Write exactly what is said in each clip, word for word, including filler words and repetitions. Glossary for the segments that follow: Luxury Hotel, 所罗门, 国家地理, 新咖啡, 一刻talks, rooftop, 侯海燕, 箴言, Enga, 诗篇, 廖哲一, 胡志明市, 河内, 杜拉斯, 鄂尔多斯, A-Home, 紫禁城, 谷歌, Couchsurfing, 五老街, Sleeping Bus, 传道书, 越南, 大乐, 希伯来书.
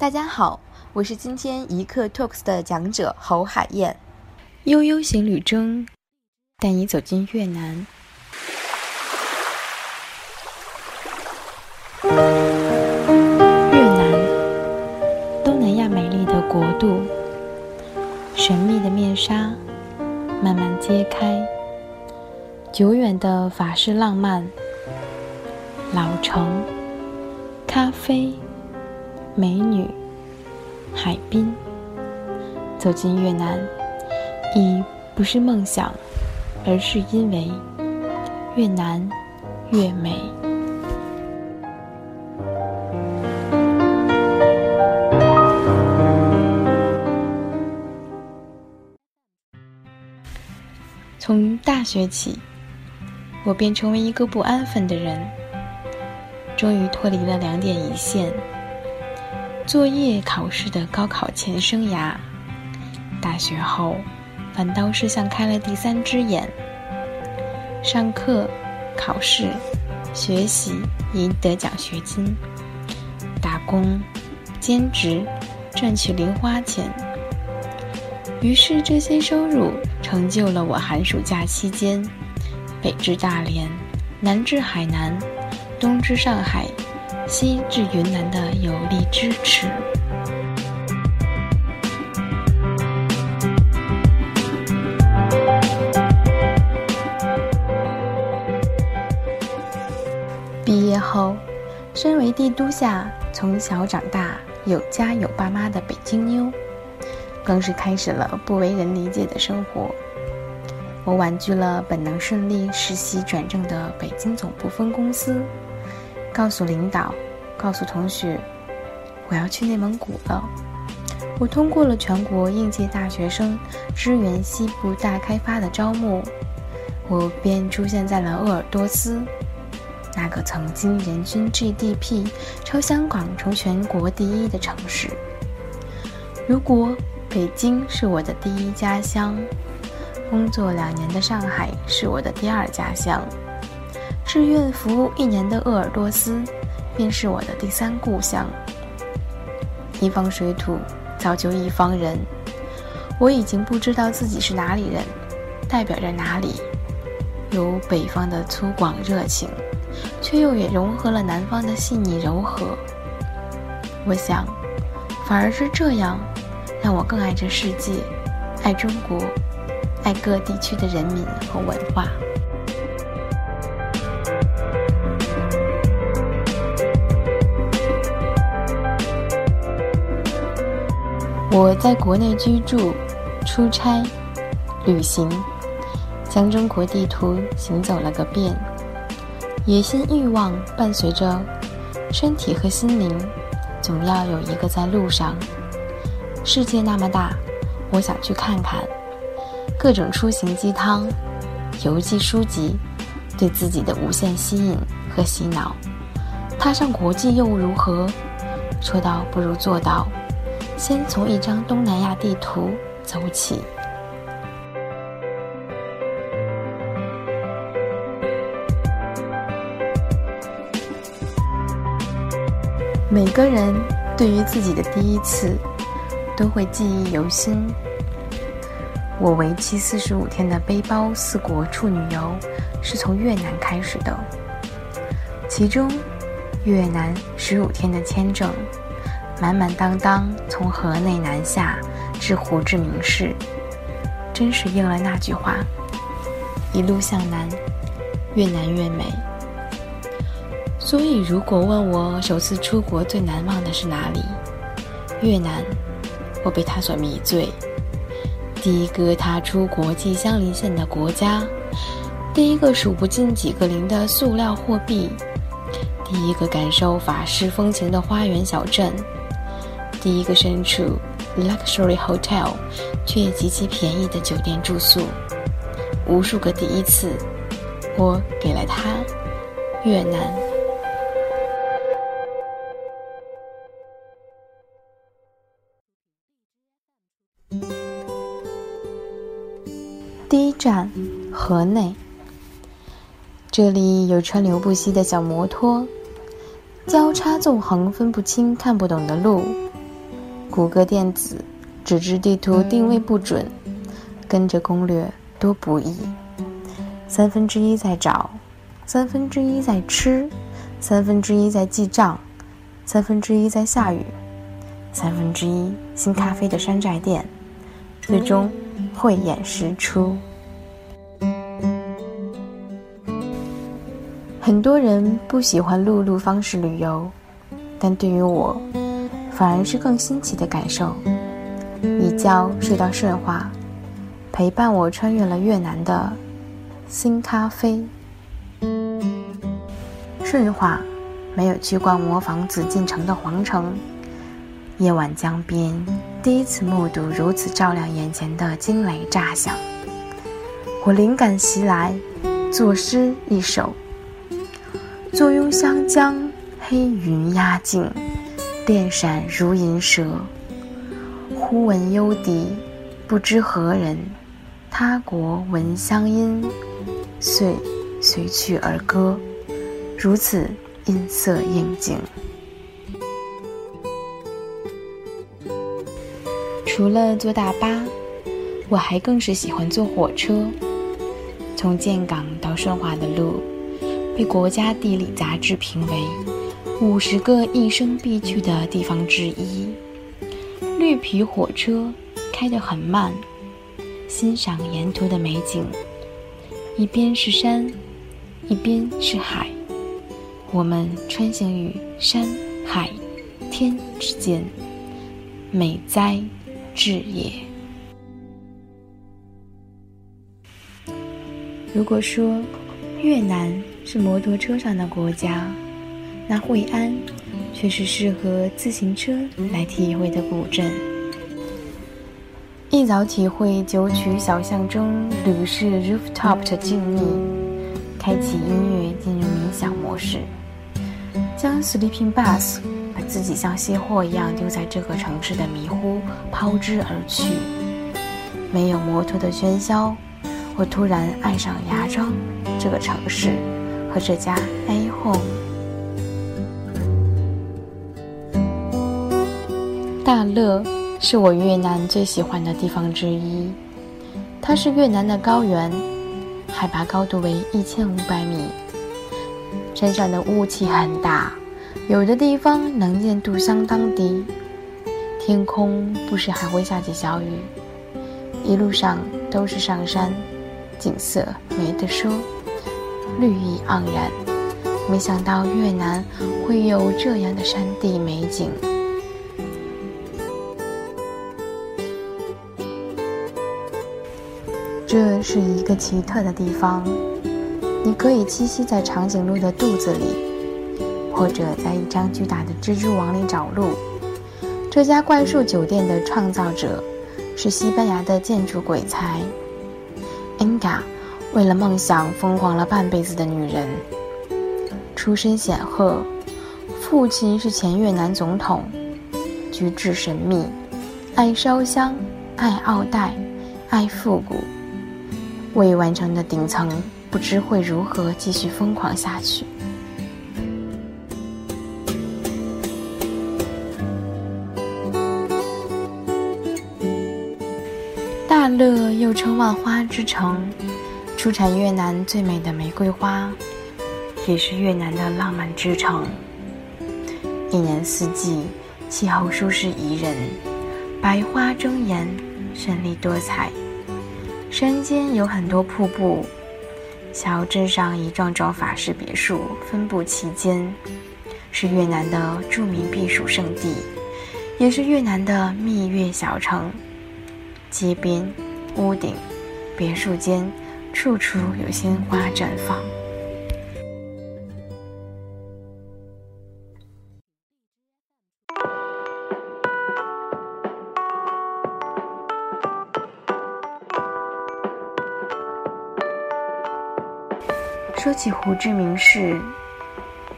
大家好，我是今天一刻 Talks 的讲者侯海燕。悠悠行旅中，带你走进越南。越南，东南亚美丽的国度，神秘的面纱慢慢揭开，久远的法式浪漫，老城，咖啡，美女，海滨，走进越南，已不是梦想，而是因为越南越美。从大学起，我便成为一个不安分的人，终于脱离了两点一线。作业考试的高考前生涯，大学后反倒是像开了第三只眼，上课、考试、学习赢得奖学金，打工、兼职赚取零花钱。于是这些收入成就了我寒暑假期间北至大连、南至海南、东至上海、西至云南的有力支持。毕业后，身为帝都下从小长大、有家有爸妈的北京妞，更是开始了不为人理解的生活。我婉拒了本能顺利实习转正的北京总部分公司，告诉领导，告诉同学，我要去内蒙古了。我通过了全国应届大学生支援西部大开发的招募，我便出现在了鄂尔多斯，那个曾经人均 G D P 超香港成全国第一的城市。如果北京是我的第一家乡，工作两年的上海是我的第二家乡，志愿服务一年的鄂尔多斯便是我的第三故乡。一方水土造就一方人，我已经不知道自己是哪里人，代表着哪里，有北方的粗犷热情，却又也融合了南方的细腻柔和。我想反而是这样让我更爱这世界，爱中国，爱各地区的人民和文化。我在国内居住、出差、旅行，将中国地图行走了个遍。野心欲望伴随着身体和心灵，总要有一个在路上。世界那么大，我想去看看。各种出行鸡汤、游记书籍，对自己的无限吸引和洗脑。踏上国际又如何？说到不如做到。先从一张东南亚地图走起。每个人对于自己的第一次都会记忆犹新。我为期四十五天的背包四国处女游是从越南开始的，其中越南十五天的签证。满满当当从河内南下至胡志明市，真是应了那句话，一路向南，越南越美。所以如果问我首次出国最难忘的是哪里，越南，我被它所迷醉。第一个踏出国际相邻线的国家，第一个数不尽几个零的塑料货币，第一个感受法式风情的花园小镇，第一个身处 Luxury Hotel 却极其便宜的酒店住宿。无数个第一次，我给了他越南。第一站，河内。这里有川流不息的小摩托，交叉纵横分不清看不懂的路，谷歌电子纸质地图定位不准，跟着攻略多不易。三分之一在找，三分之一在吃，三分之一在记账，三分之一在下雨，三分之一新咖啡的山寨店，最终慧眼识出。很多人不喜欢陆路方式旅游，但对于我反而是更新奇的感受。一觉睡到顺化，陪伴我穿越了越南的新咖啡。顺化没有去逛模仿紫禁城的皇城，夜晚江边第一次目睹如此照亮眼前的惊雷炸响，我灵感袭来，作诗一首：坐拥湘江黑云压境，电闪如银蛇，忽闻幽笛不知何人，他国闻乡音，遂随去而歌，如此音色应景。除了坐大巴，我还更是喜欢坐火车。从建港到顺化的路被国家地理杂志评为五十个一生必去的地方之一。绿皮火车开得很慢，欣赏沿途的美景，一边是山，一边是海，我们穿行于山海天之间，美哉至也。如果说越南是摩托车上的国家，那惠安却是适合自行车来体会的古镇。一早体会九曲小巷中旅式 rooftop 的静谧，开启音乐进入冥想模式，将 Sleeping Bus 把自己像卸货一样丢在这个城市的迷糊抛之而去。没有摩托的喧嚣，我突然爱上芽庄这个城市和这家 A-Home。大乐是我越南最喜欢的地方之一，它是越南的高原，海拔高度为一千五百米，山上的雾气很大，有的地方能见度相当低，天空不时还会下起小雨，一路上都是上山，景色没得说，绿意盎然。没想到越南会有这样的山地美景。这是一个奇特的地方，你可以栖息在长颈鹿的肚子里，或者在一张巨大的蜘蛛网里找路。这家怪兽酒店的创造者是西班牙的建筑鬼才 Enga， 为了梦想疯狂了半辈子的女人。出身显赫，父亲是前越南总统，举止神秘，爱烧香，爱奥黛，爱复古，未完成的顶层不知会如何继续疯狂下去。大乐又称万花之城，出产越南最美的玫瑰花，也是越南的浪漫之城。一年四季，气候舒适宜人，百花争妍，绚丽多彩。山间有很多瀑布，小镇上一幢幢法式别墅分布其间，是越南的著名避暑胜地，也是越南的蜜月小城。街边、屋顶、别墅间，处处有鲜花绽放。说起胡志明市，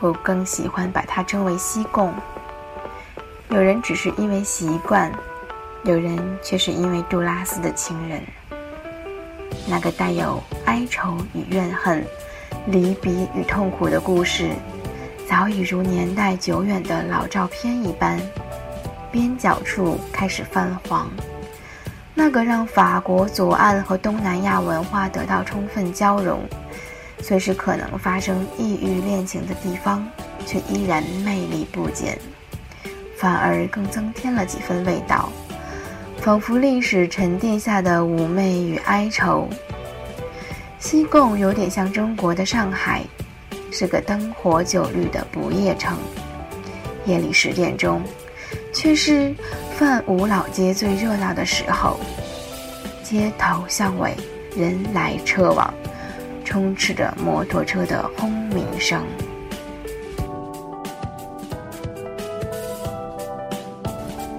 我更喜欢把它称为西贡。有人只是因为习惯，有人却是因为杜拉斯的情人，那个带有哀愁与怨恨、离别与痛苦的故事，早已如年代久远的老照片一般，边角处开始泛黄。那个让法国左岸和东南亚文化得到充分交融，随时可能发生异域恋情的地方，却依然魅力不减，反而更增添了几分味道，仿佛历史沉淀下的妩媚与哀愁。西贡有点像中国的上海，是个灯火酒绿的不夜城。夜里十点钟，却是泛五老街最热闹的时候，街头巷尾人来车往，充斥着摩托车的轰鸣声。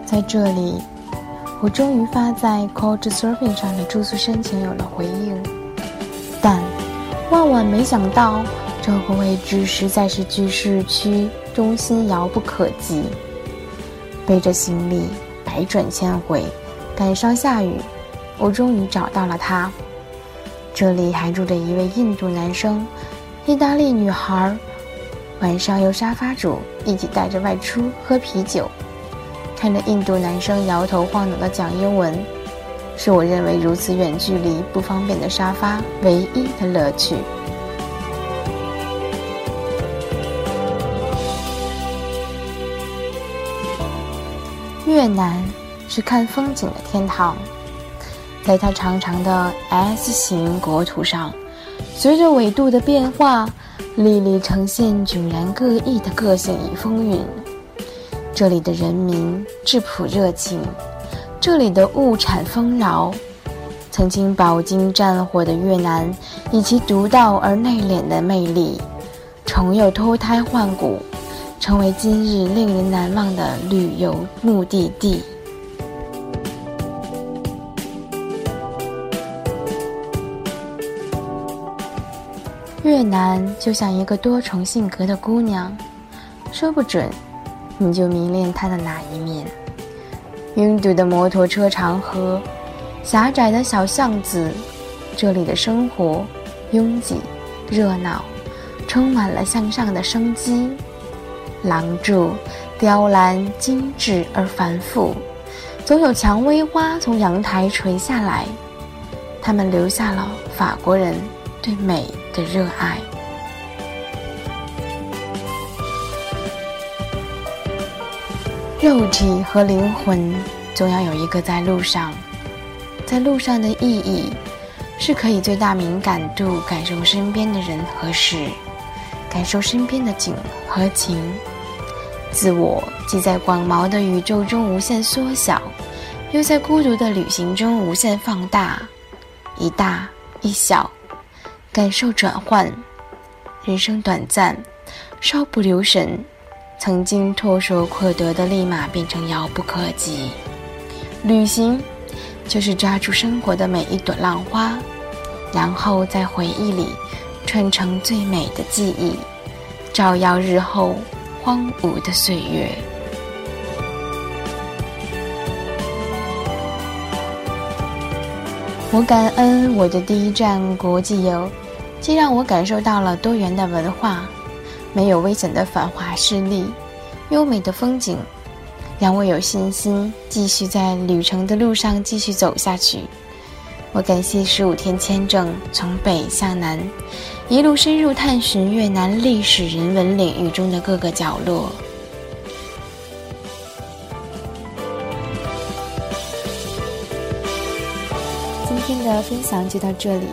在这里，我终于发在 Couchsurfing 上的住宿申请有了回应，但万万没想到这个位置实在是距市区中心遥不可及。背着行李百转千回，赶上下雨，我终于找到了他。这里还住着一位印度男生、意大利女孩，晚上由沙发主一起带着外出喝啤酒，看着印度男生摇头晃脑的讲英文，是我认为如此远距离不方便的沙发唯一的乐趣。越南是看风景的天堂，在它长长的 S 型国土上，随着纬度的变化，历历呈现迥然各异的个性与风韵。这里的人民质朴热情，这里的物产丰饶，曾经饱经战火的越南，以其独到而内敛的魅力，重又脱胎换骨，成为今日令人难忘的旅游目的地。越南就像一个多重性格的姑娘，说不准你就迷恋她的哪一面。拥堵的摩托车长河，狭窄的小巷子，这里的生活拥挤热闹，充满了向上的生机。廊柱雕栏精致而繁复，总有蔷薇花从阳台垂下来，它们留下了法国人对美的热爱。肉体和灵魂总要有一个在路上，在路上的意义是可以最大敏感度感受身边的人和事，感受身边的景和情。自我既在广袤的宇宙中无限缩小，又在孤独的旅行中无限放大，一大一小，感受转换。人生短暂，稍不留神，曾经唾手可得的立马变成遥不可及。旅行就是抓住生活的每一朵浪花，然后在回忆里串成最美的记忆，照耀日后荒芜的岁月。我感恩我的第一站国际游，既让我感受到了多元的文化，没有危险的繁华势力，优美的风景，让我有信心继续在旅程的路上继续走下去。我感谢十五天签证，从北向南一路深入探寻越南历史人文领域中的各个角落。今天的分享就到这里，